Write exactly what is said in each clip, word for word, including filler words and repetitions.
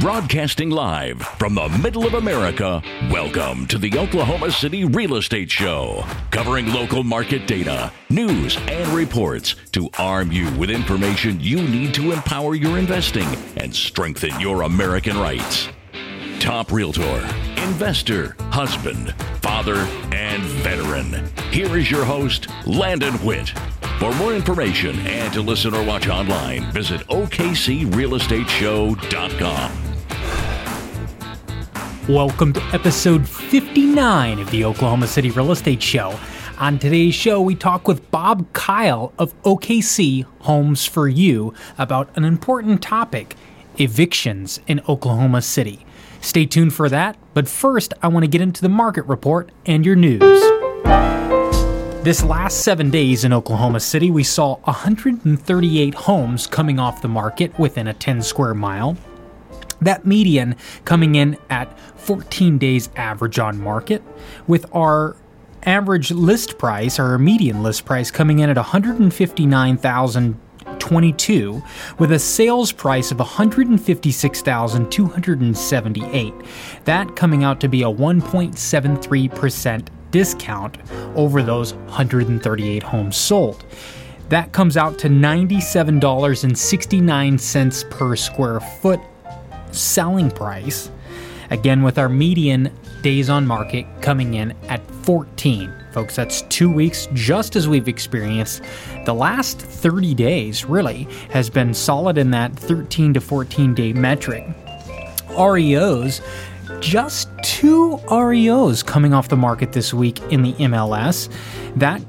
Broadcasting live from the middle of America, welcome to the Oklahoma City Real Estate Show, covering local market data, news, and reports to arm you with information you need to empower your investing and strengthen your American rights. Top realtor, investor, husband, father, and veteran. Here is your host, Landon Witt. For more information and to listen or watch online, visit O K C Real Estate Show dot com. Welcome to episode fifty-nine of the Oklahoma City Real Estate Show. On today's show, we talk with Bob Kyle of O K C Homes for You about an important topic, evictions in Oklahoma City. Stay tuned for that, but first, I want to get into the market report and your news. This last seven days in Oklahoma City, we saw one hundred thirty-eight homes coming off the market within a ten square mile. That median coming in at fourteen days average on market, with our average list price, our median list price, coming in at one hundred fifty-nine thousand twenty-two dollars, with a sales price of one hundred fifty-six thousand two hundred seventy-eight dollars. That coming out to be a one point seven three percent discount over those one hundred thirty-eight homes sold. That comes out to ninety-seven dollars and sixty-nine cents per square foot selling price, again with our median days on market coming in at fourteen. Folks, that's two weeks, just as we've experienced. The last thirty days really has been solid in that thirteen to fourteen day metric. R E Os, just two R E Os coming off the market this week in the M L S. That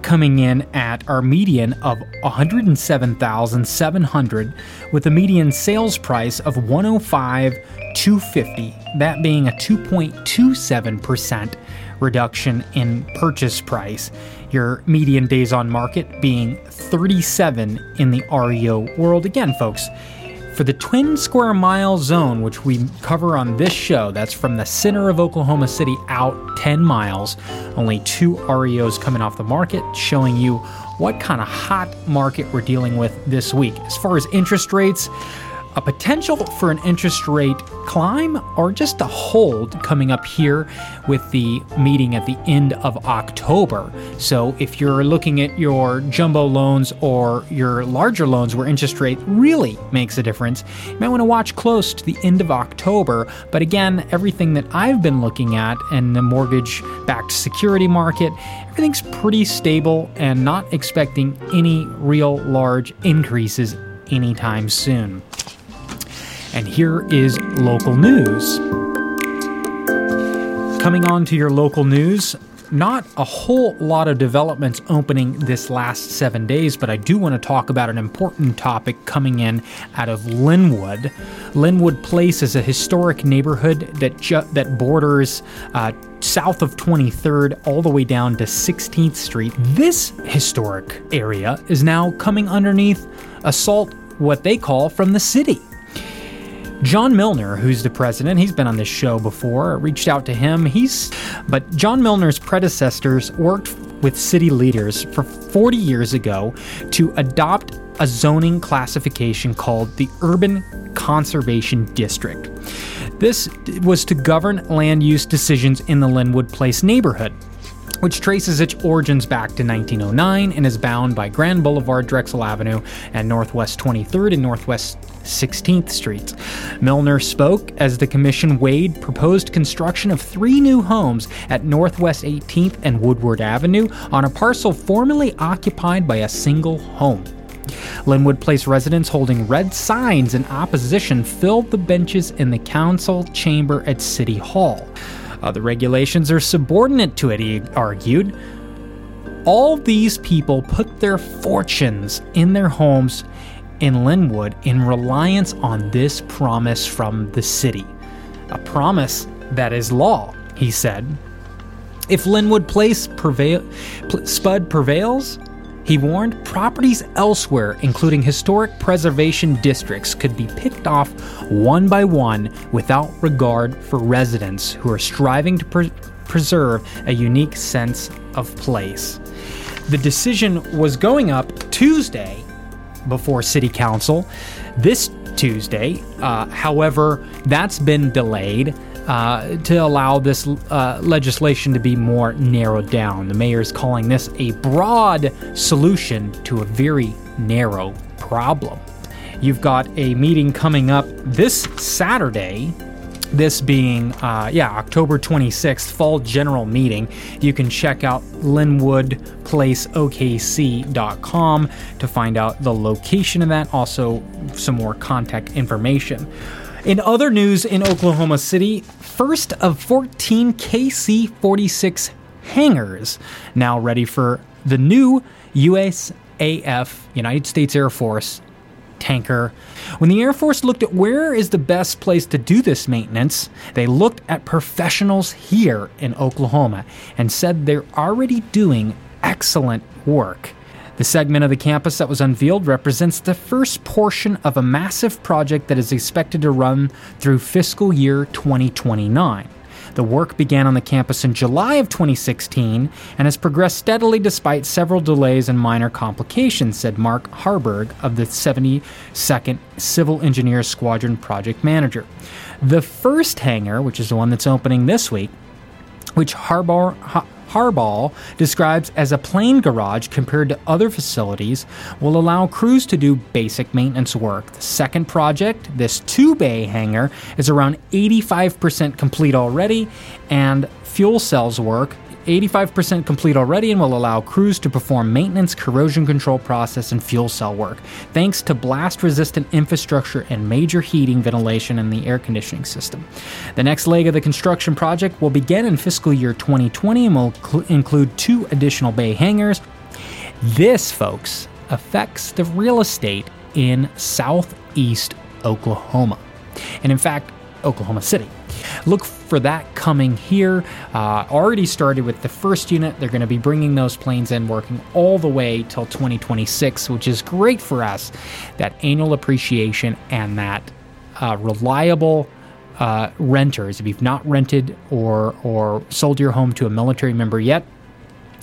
coming in at our median of one hundred seven thousand seven hundred dollars, with a median sales price of one hundred five thousand two hundred fifty dollars, that being a two point two seven percent reduction in purchase price. Your median days on market being thirty-seven in the R E O world. Again, folks, for the ten square mile zone, which we cover on this show, that's from the center of Oklahoma City out ten miles, only two R E Os coming off the market, showing you what kind of hot market we're dealing with this week. As far as interest rates, a potential for an interest rate climb or just a hold coming up here with the meeting at the end of October. So if you're looking at your jumbo loans or your larger loans where interest rate really makes a difference, you might want to watch close to the end of October. But again, everything that I've been looking at in the mortgage-backed security market, everything's pretty stable and not expecting any real large increases anytime soon. And here is local news. Coming on to your local news, not a whole lot of developments opening this last seven days, but I do want to talk about an important topic coming in out of Linwood. Linwood Place is a historic neighborhood that ju- that borders uh, south of twenty-third all the way down to sixteenth street. This historic area is now coming underneath assault, what they call from the city. John Milner, who's the president, he's been on this show before, I reached out to him. He's, but John Milner's predecessors worked with city leaders for forty years ago to adopt a zoning classification called the Urban Conservation District. This was to govern land use decisions in the Linwood Place neighborhood, which traces its origins back to nineteen oh nine and is bound by Grand Boulevard, Drexel Avenue, and Northwest twenty-third and Northwest sixteenth streets. Milner spoke as the commission weighed proposed construction of three new homes at Northwest eighteenth and Woodward Avenue on a parcel formerly occupied by a single home. Linwood Place residents holding red signs in opposition filled the benches in the council chamber at City Hall. Uh, the regulations are subordinate to it, he argued. All these people put their fortunes in their homes in Linwood in reliance on this promise from the city. A promise that is law, he said. If Linwood Place prevail, Spud prevails, he warned, properties elsewhere, including historic preservation districts, could be picked off one by one without regard for residents who are striving to pre- preserve a unique sense of place. The decision was going up Tuesday before City Council. This Tuesday. Uh, however, that's been delayed uh, to allow this uh, legislation to be more narrowed down. The mayor is calling this a broad solution to a very narrow problem. You've got a meeting coming up this Saturday, this being, uh, yeah, October twenty-sixth, Fall General Meeting. You can check out Linwood Place O K C dot com to find out the location of that, also some more contact information. In other news in Oklahoma City, first of fourteen K C forty-six hangars now ready for the new U S A F, United States Air Force, tanker. When the Air Force looked at where is the best place to do this maintenance, they looked at professionals here in Oklahoma and said they're already doing excellent work. The segment of the campus that was unveiled represents the first portion of a massive project that is expected to run through fiscal year twenty twenty-nine. The work began on the campus in July of twenty sixteen and has progressed steadily despite several delays and minor complications, said Mark Harburg of the seventy-second Civil Engineer Squadron project manager. The first hangar, which is the one that's opening this week, which Harbaugh, Harbaugh describes as a plane garage compared to other facilities, will allow crews to do basic maintenance work. The second project, this two-bay hangar, is around eighty-five percent complete already, and fuel cells work, eighty-five percent complete already, and will allow crews to perform maintenance, corrosion control process, and fuel cell work, thanks to blast-resistant infrastructure and major heating, ventilation, and the air conditioning system. The next leg of the construction project will begin in fiscal year twenty twenty and will cl- include two additional bay hangars. This, folks, affects the real estate in southeast Oklahoma, and in fact, Oklahoma City. Look for that coming here. Uh, already started with the first unit. They're going to be bringing those planes in, working all the way till twenty twenty-six, which is great for us. That annual appreciation and that uh, reliable uh, renters. If you've not rented or or sold your home to a military member yet,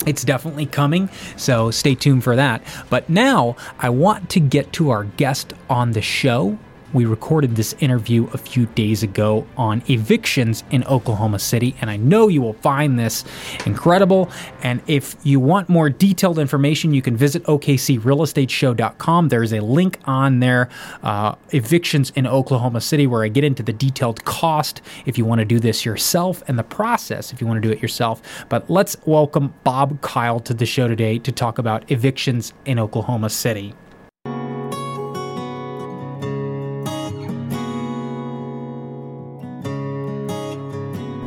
it's definitely coming, so stay tuned for that. But now I want to get to our guest on the show. We recorded this interview a few days ago on evictions in Oklahoma City, and I know you will find this incredible. And if you want more detailed information, you can visit O K C Real Estate Show dot com. There's a link on there, uh, evictions in Oklahoma City, where I get into the detailed cost if you want to do this yourself and the process if you want to do it yourself. But let's welcome Bob Kyle to the show today to talk about evictions in Oklahoma City.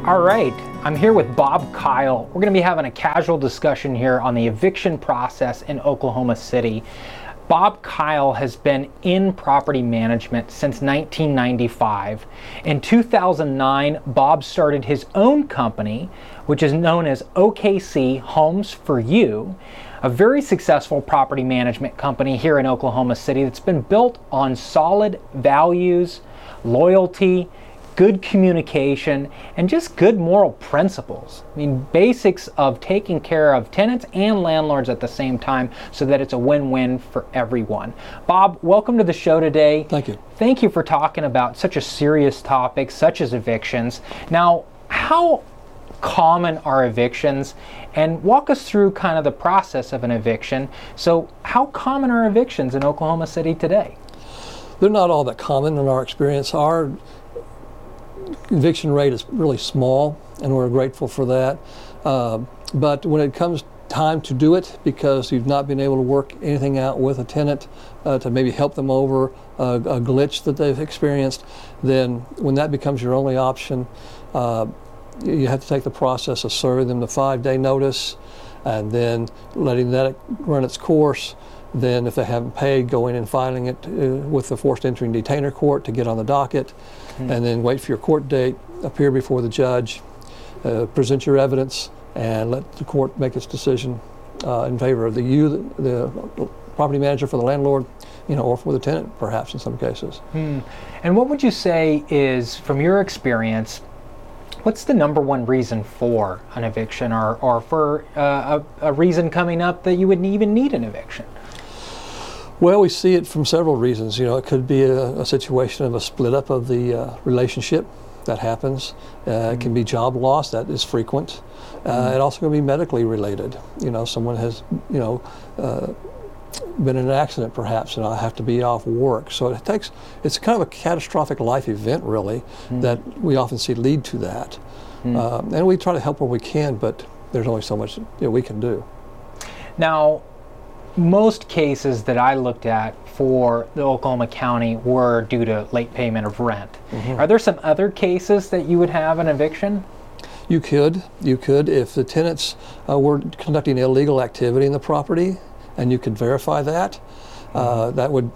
All right, I'm here with Bob Kyle. We're going to be having a casual discussion here on the eviction process in Oklahoma City. Bob Kyle has been in property management since nineteen ninety-five. In two thousand nine, Bob started his own company, which is known as O K C Homes for You, a very successful property management company here in Oklahoma City that's been built on solid values, loyalty, good communication, and just good moral principles. I mean, basics of taking care of tenants and landlords at the same time so that it's a win-win for everyone. Bob, welcome to the show today. Thank you. Thank you for talking about such a serious topic, such as evictions. Now, how common are evictions? And walk us through kind of the process of an eviction. So, how common are evictions in Oklahoma City today? They're not all that common in our experience. Our eviction rate is really small, and we're grateful for that. Uh, but when it comes time to do it, because you've not been able to work anything out with a tenant uh, to maybe help them over a, a glitch that they've experienced, then when that becomes your only option, uh, you have to take the process of serving them the five-day notice and then letting that run its course. Then if they haven't paid, go in and filing it with the forced entry and detainer court to get on the docket, mm-hmm. and then wait for your court date, appear before the judge, uh, present your evidence, and let the court make its decision uh, in favor of the you, the, the property manager for the landlord, you know, or for the tenant, perhaps in some cases. Mm. And what would you say is, from your experience, what's the number one reason for an eviction, or, or for uh, a, a reason coming up that you would even need an eviction? Well, we see it from several reasons. You know, it could be a, a situation of a split up of the uh, relationship. That happens. Uh, mm-hmm. It can be job loss. That is frequent. Uh, mm-hmm. It also can be medically related. You know, someone has, you know, uh, been in an accident perhaps, and I have to be off work. So it takes, it's kind of a catastrophic life event, really, mm-hmm. that we often see lead to that. Mm-hmm. Um, and we try to help where we can, but there's only so much, you know, we can do. Now, most cases that I looked at for the Oklahoma County were due to late payment of rent. Mm-hmm. Are there some other cases that you would have an eviction? You could. You could if the tenants uh, were conducting illegal activity in the property, and you could verify that. Uh, that would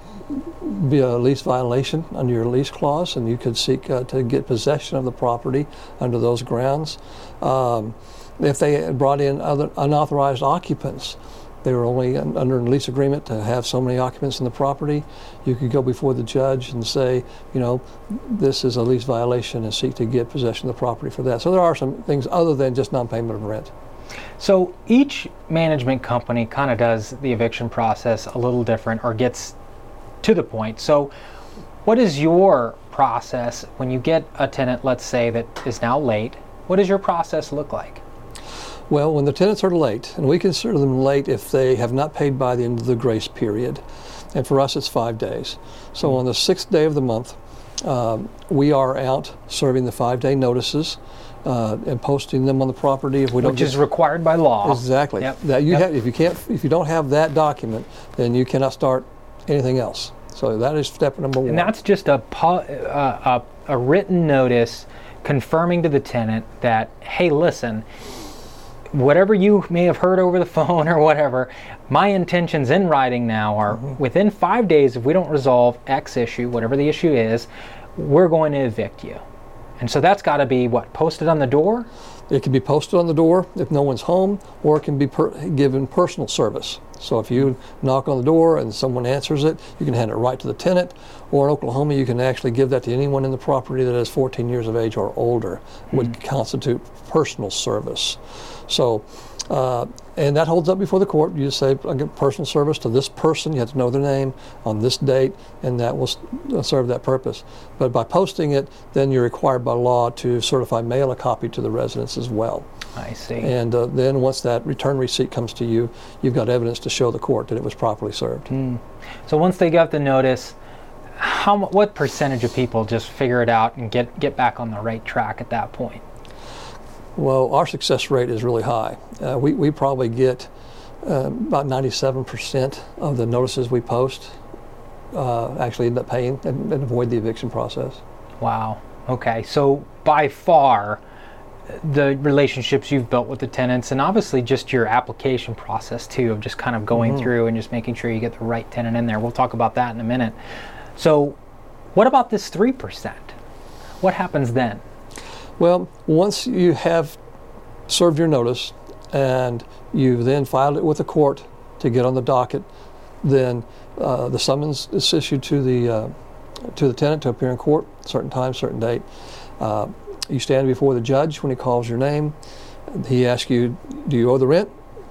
be a lease violation under your lease clause, and you could seek uh, to get possession of the property under those grounds. Um, if they brought in other unauthorized occupants, they were only under a lease agreement to have so many occupants in the property, you could go before the judge and say, you know, this is a lease violation, and seek to get possession of the property for that. So there are some things other than just non-payment of rent. So each management company kind of does the eviction process a little different, or gets to the point. So what is your process when you get a tenant, let's say, that is now late? What does your process look like? Well, when the tenants are late, and we consider them late if they have not paid by the end of the grace period, and for us it's five days. So mm-hmm. on the sixth day of the month, um, we are out serving the five-day notices uh, and posting them on the property if we Which don't. Which is required by law. Exactly. Yep. That you yep. have, if you can't, if you don't have that document, then you cannot start anything else. So that is step number one. And that's just a uh, a, a written notice confirming to the tenant that, hey, listen, whatever you may have heard over the phone or whatever, my intentions in writing now are mm-hmm. within five days, if we don't resolve X issue, whatever the issue is, we're going to evict you. And so that's got to be, what, posted on the door? It can be posted on the door if no one's home, or it can be per- given personal service. So if you knock on the door and someone answers it, you can hand it right to the tenant, or in Oklahoma you can actually give that to anyone in the property that is fourteen years of age or older, mm-hmm. would constitute personal service. So, uh, and that holds up before the court. You just say, I give personal service to this person, you have to know their name on this date, and that will serve that purpose. But by posting it, then you're required by law to certify mail a copy to the residents as well. I see. And uh, then once that return receipt comes to you, you've got evidence to show the court that it was properly served. Mm. So once they got the notice, how what percentage of people just figure it out and get, get back on the right track at that point? Well, our success rate is really high. Uh, we, we probably get uh, about ninety-seven percent of the notices we post uh, actually end up paying and, and avoid the eviction process. Wow. Okay. So by far, the relationships you've built with the tenants, and obviously just your application process too, of just kind of going mm-hmm. through and just making sure you get the right tenant in there. We'll talk about that in a minute. So what about this three percent? What happens then? Well, once you have served your notice and you've then filed it with the court to get on the docket, then uh, the summons is issued to the uh, to the tenant to appear in court, certain time, certain date. Uh, you stand before the judge when he calls your name. He asks you, do you owe the rent?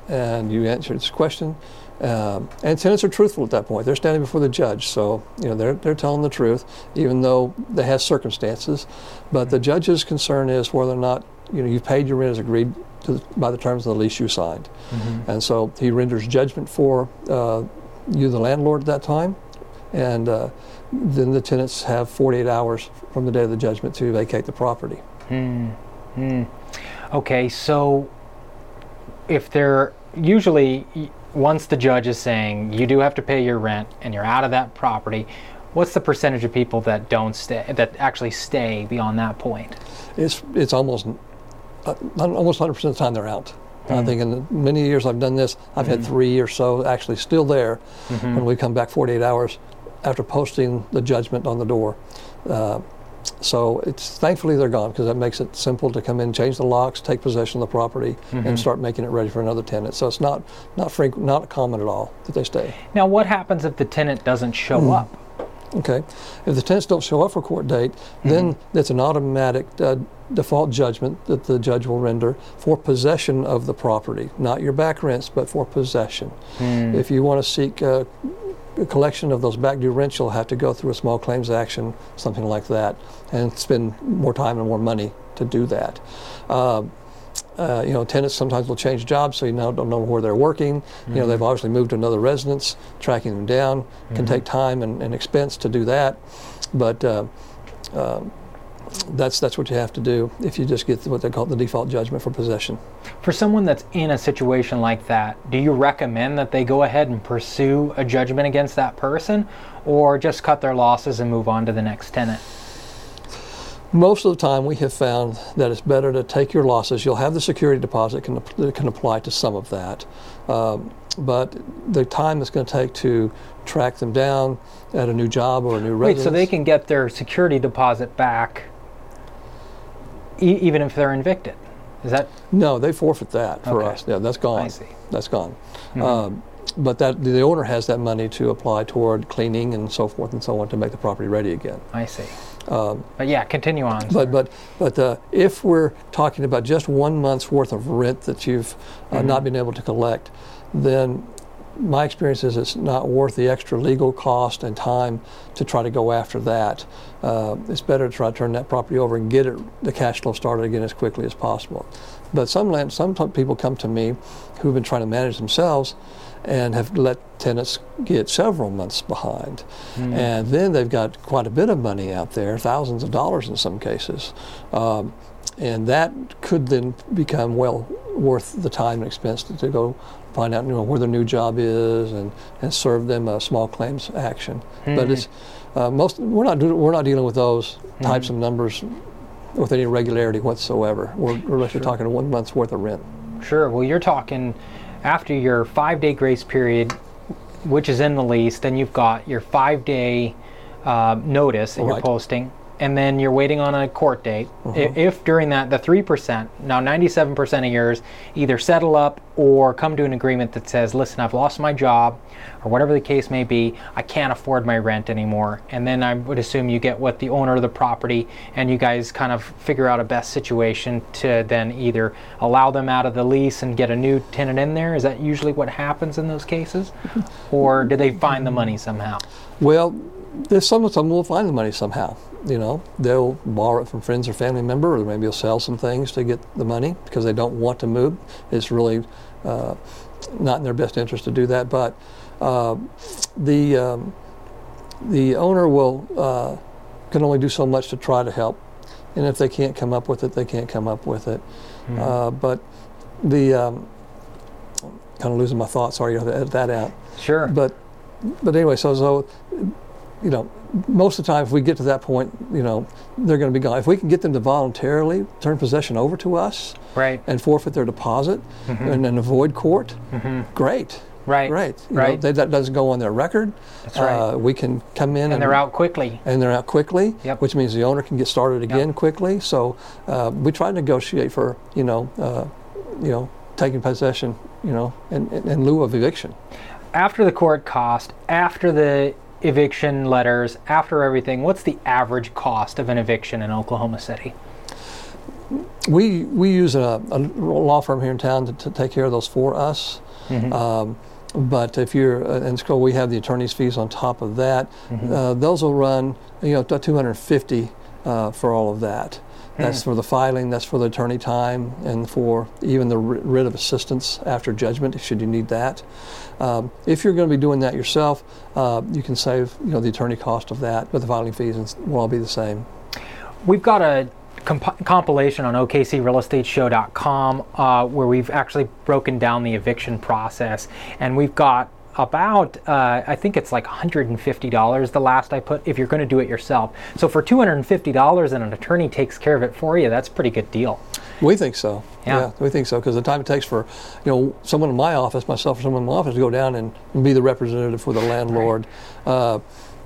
And you answer this question. Um, and tenants are truthful at that point. They're standing before the judge, so you know they're they're telling the truth, even though they have circumstances. But the judge's concern is whether or not you know you've paid your rent as agreed to the, by the terms of the lease you signed. Mm-hmm. And so he renders judgment for uh, you, the landlord, at that time, and uh, then the tenants have forty-eight hours from the day of the judgment to vacate the property. Mm-hmm. Okay, so if they're usually. Once the judge is saying you do have to pay your rent and you're out of that property, what's the percentage of people that don't stay, that actually stay beyond that point? It's it's almost uh, almost one hundred percent of the time they're out. Mm-hmm. I think in the many years I've done this, I've mm-hmm. had three or so actually still there mm-hmm. when we come back forty-eight hours after posting the judgment on the door. Uh, so it's thankfully they're gone, because that makes it simple to come in, change the locks, take possession of the property, mm-hmm. and start making it ready for another tenant. So it's not not frequent, not common at all that they stay. Now what happens if the tenant doesn't show mm-hmm. up? Okay, if the tenants don't show up for court date, mm-hmm. then it's an automatic uh, default judgment that the judge will render for possession of the property, not your back rents, but for possession. Mm. If you want to seek uh, collection of those back due rents, you'll have to go through a small claims action, something like that, and spend more time and more money to do that. Uh, Uh, you know, tenants sometimes will change jobs, so you now don't know where they're working. Mm-hmm. You know, they've obviously moved to another residence. Tracking them down mm-hmm. can take time and, and expense to do that, but uh, uh, that's that's what you have to do if you just get what they call the default judgment for possession. For someone that's in a situation like that, do you recommend that they go ahead and pursue a judgment against that person, or just cut their losses and move on to the next tenant? Most of the time we have found that it's better to take your losses. You'll have the security deposit can, that can apply to some of that, um, but the time it's going to take to track them down at a new job or a new residence. Wait, so they can get their security deposit back e- even if they're evicted? Is that? No, they forfeit that for okay. us. Yeah, that's gone. I see. That's gone. Mm-hmm. Um, but that the owner has that money to apply toward cleaning and so forth and so on to make the property ready again. I see. Um, but yeah, continue on. But sir. but but uh, if we're talking about just one month's worth of rent that you've uh, mm-hmm. not been able to collect, then my experience is it's not worth the extra legal cost and time to try to go after that. Uh, it's better to try to turn that property over and get it, the cash flow started again as quickly as possible. But some land, some people come to me who've been trying to manage themselves and have let tenants get several months behind. Mm. And then they've got quite a bit of money out there, thousands of dollars in some cases. Um, and that could then become well worth the time and expense to, to go find out you know, where their new job is and, and serve them a small claims action. Mm. But it's uh, most we're not we're not dealing with those mm. types of numbers with any regularity whatsoever, or, or unless sure. you're talking one month's worth of rent. Sure, well you're talking after your five-day grace period, which is in the lease, then you've got your five-day uh, notice that right. you're posting, and then you're waiting on a court date. Uh-huh. If, if during that, the three percent, now ninety-seven percent of yours, either settle up or come to an agreement that says, listen, I've lost my job, or whatever the case may be, I can't afford my rent anymore. And then I would assume you get with the owner of the property and you guys kind of figure out a best situation to then either allow them out of the lease and get a new tenant in there. Is that usually what happens in those cases? Or do they find the money somehow? Well, there's some of them will find the money somehow. You know, they'll borrow it from friends or family member, or maybe they'll sell some things to get the money because they don't want to move. It's really uh, not in their best interest to do that. But uh, the um, the owner will uh, can only do so much to try to help, and if they can't come up with it, they can't come up with it. Mm-hmm. Uh, but the um, I'm kind of losing my thoughts. Sorry, you have to edit that out. Sure. But but anyway, so so. You know, most of the time if we get to that point, you know, they're going to be gone. If we can get them to voluntarily turn possession over to us right. and forfeit their deposit mm-hmm. and, and avoid court, mm-hmm. great. Right. Great. You right. know, they, that doesn't go on their record. That's right. Uh, we can come in and, and they're out quickly. And they're out quickly, yep. which means the owner can get started again yep. quickly. So uh, we try to negotiate for, you know, uh, you know, taking possession, you know, in, in, in lieu of eviction. After the court cost, after the eviction letters, after everything, what's the average cost of an eviction in Oklahoma City? We we use a, a law firm here in town to, to take care of those for us. Mm-hmm. Um, but if you're uh, in school, we have the attorney's fees on top of that. Mm-hmm. Uh, those will run, you know, two hundred fifty dollars uh, for all of that. That's mm-hmm. for the filing, that's for the attorney time, and for even the writ of assistance after judgment, should you need that. Um, if you're going to be doing that yourself, uh, you can save you know, the attorney cost of that, but the filing fees will all be the same. We've got a comp- compilation on O K C Real Estate Show dot com uh, where we've actually broken down the eviction process, and we've got about uh, I think it's like one hundred fifty dollars the last I put if you're going to do it yourself. So for two hundred fifty dollars and an attorney takes care of it for you, that's a pretty good deal. We think so. Yeah, yeah we think so because the time it takes for you know someone in my office, myself or someone in my office to go down and, and be the representative for the landlord right. uh,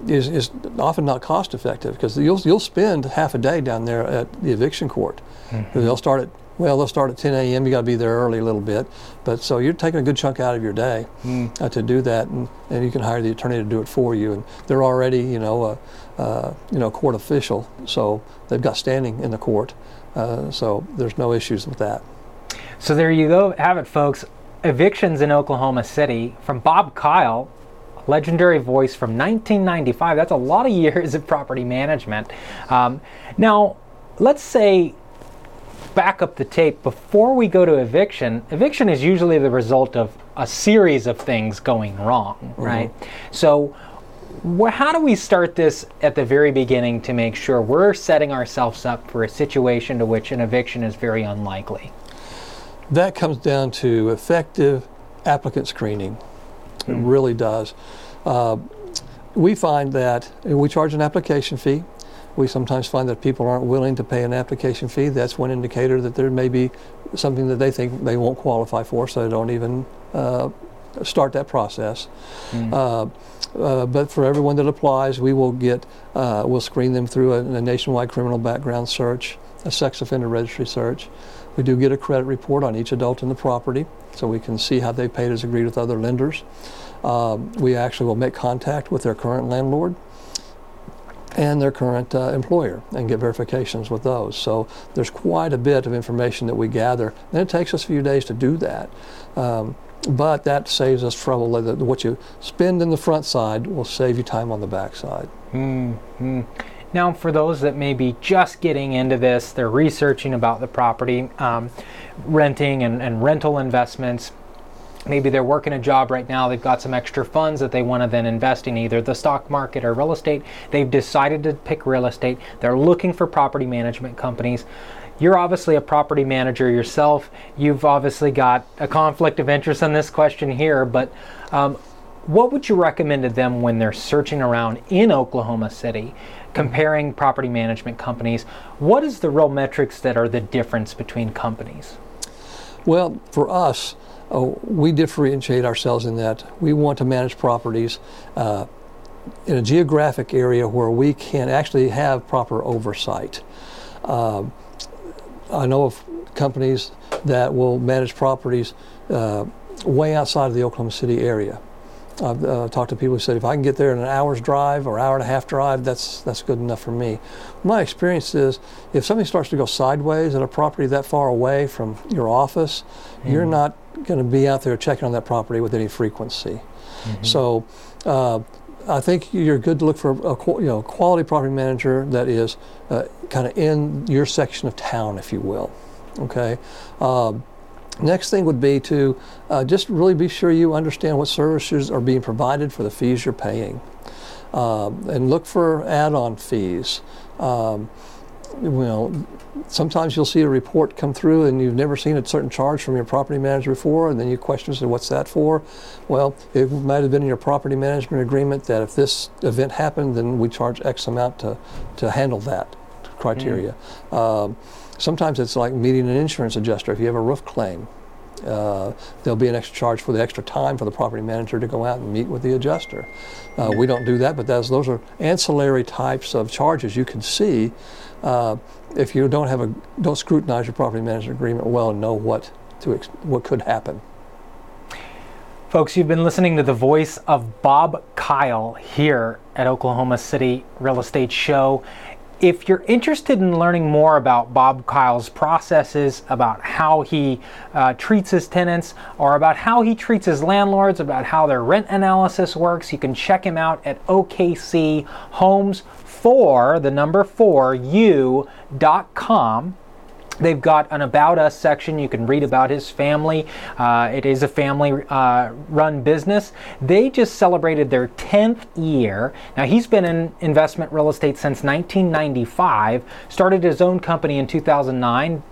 is, is often not cost effective because you'll you'll spend half a day down there at the eviction court. Mm-hmm. They'll start at Well, they'll start at ten a.m. You got to be there early a little bit, but so you're taking a good chunk out of your day mm. uh, to do that, and, and you can hire the attorney to do it for you. And they're already, you know, a, a you know, court official, so they've got standing in the court, uh, so there's no issues with that. So there you go, have it, folks. Evictions in Oklahoma City from Bob Kyle, legendary voice from nineteen ninety-five. That's a lot of years of property management. Um, now, let's say, back up the tape, before we go to eviction, eviction is usually the result of a series of things going wrong, right? Mm-hmm. So, wh- how do we start this at the very beginning to make sure we're setting ourselves up for a situation to which an eviction is very unlikely? That comes down to effective applicant screening. Mm-hmm. It really does. Uh, we find that we charge an application fee. We sometimes find that people aren't willing to pay an application fee. That's one indicator that there may be something that they think they won't qualify for, so they don't even uh, start that process. Mm-hmm. Uh, uh, but for everyone that applies, we will get, uh, we'll screen them through a, a nationwide criminal background search, a sex offender registry search. We do get a credit report on each adult in the property, so we can see how they paid as agreed with other lenders. Um, we actually will make contact with their current landlord and their current uh, employer and get verifications with those. So there's quite a bit of information that we gather, and it takes us a few days to do that. Um, but that saves us trouble. What you spend in the front side will save you time on the back side. Mm-hmm. Now, for those that may be just getting into this, they're researching about the property, um, renting and, and rental investments. Maybe they're working a job right now, they've got some extra funds that they want to then invest in either the stock market or real estate. They've decided to pick real estate. They're looking for property management companies. You're obviously a property manager yourself. You've obviously got a conflict of interest on this question here, but um, what would you recommend to them when they're searching around in Oklahoma City, comparing property management companies? What is the real metrics that are the difference between companies? Well, for us, oh, we differentiate ourselves in that we want to manage properties uh, in a geographic area where we can actually have proper oversight. Uh, I know of companies that will manage properties uh, way outside of the Oklahoma City area. I've uh, talked to people who said, if I can get there in an hour's drive or hour and a half drive, that's that's good enough for me. My experience is, if something starts to go sideways at a property that far away from your office, mm-hmm. you're not going to be out there checking on that property with any frequency. Mm-hmm. So uh, I think you're good to look for a, a you know, quality property manager that is uh, kind of in your section of town, if you will. Okay. Uh, Next thing would be to uh, just really be sure you understand what services are being provided for the fees you're paying. Um, and look for add-on fees. Um, you know, sometimes you'll see a report come through and you've never seen a certain charge from your property manager before, and then you question, so what's that for? Well, it might have been in your property management agreement that if this event happened, then we charge X amount to, to handle that criteria. Mm. Um, Sometimes it's like meeting an insurance adjuster. If you have a roof claim, uh, there'll be an extra charge for the extra time for the property manager to go out and meet with the adjuster. Uh, we don't do that, but that's, those are ancillary types of charges you can see uh, if you don't have a don't scrutinize your property management agreement well and know what to ex- what could happen. Folks, you've been listening to the voice of Bob Kyle here at Oklahoma City Real Estate Show. If you're interested in learning more about Bob Kyle's processes, about how he uh, treats his tenants, or about how he treats his landlords, about how their rent analysis works, you can check him out at O K C Homes for the number four you dot com. They've got an About Us section. You can read about his family. Uh, it is a family-run uh, business. They just celebrated their tenth year. Now, he's been in investment real estate since nineteen ninety-five, started his own company in two thousand nine.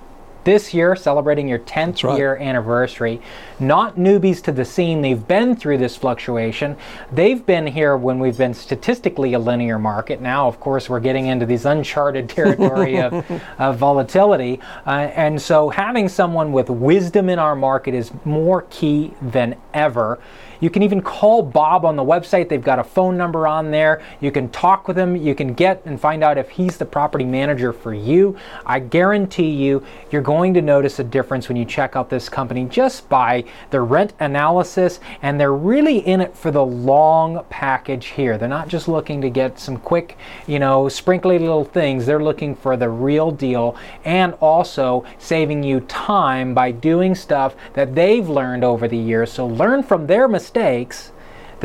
This year, celebrating your tenth right. year anniversary. Not newbies to the scene. They've been through this fluctuation. They've been here when we've been statistically a linear market. Now, of course, we're getting into these uncharted territory of, of volatility. Uh, and so having someone with wisdom in our market is more key than ever. You can even call Bob on the website. They've got a phone number on there. You can talk with him. You can get and find out if he's the property manager for you. I guarantee you, you're going to notice a difference when you check out this company just by the rent analysis, and they're really in it for the long package here. They're not just looking to get some quick, you know, sprinkly little things. They're looking for the real deal and also saving you time by doing stuff that they've learned over the years. So learn from their mistakes. Mistakes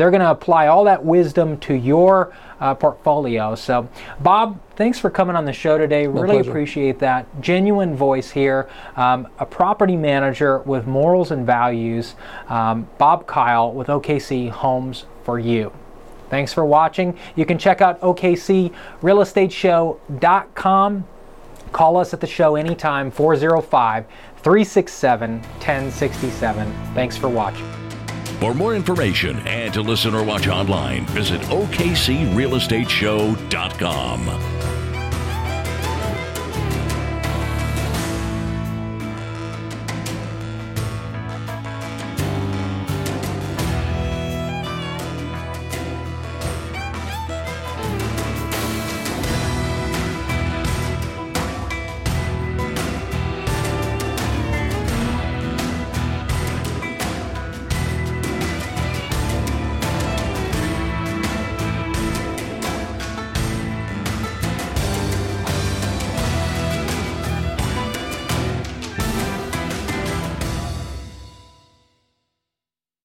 They're going to apply all that wisdom to your uh, portfolio. So, Bob, thanks for coming on the show today. My really pleasure. Appreciate that. Genuine voice here. Um, a property manager with morals and values. Um, Bob Kyle with O K C Homes for You. Thanks for watching. You can check out O K C Real Estate Show dot com. Call us at the show anytime, four oh five, three six seven, one oh six seven. Thanks for watching. For more information and to listen or watch online, visit O K C Real Estate Show dot com.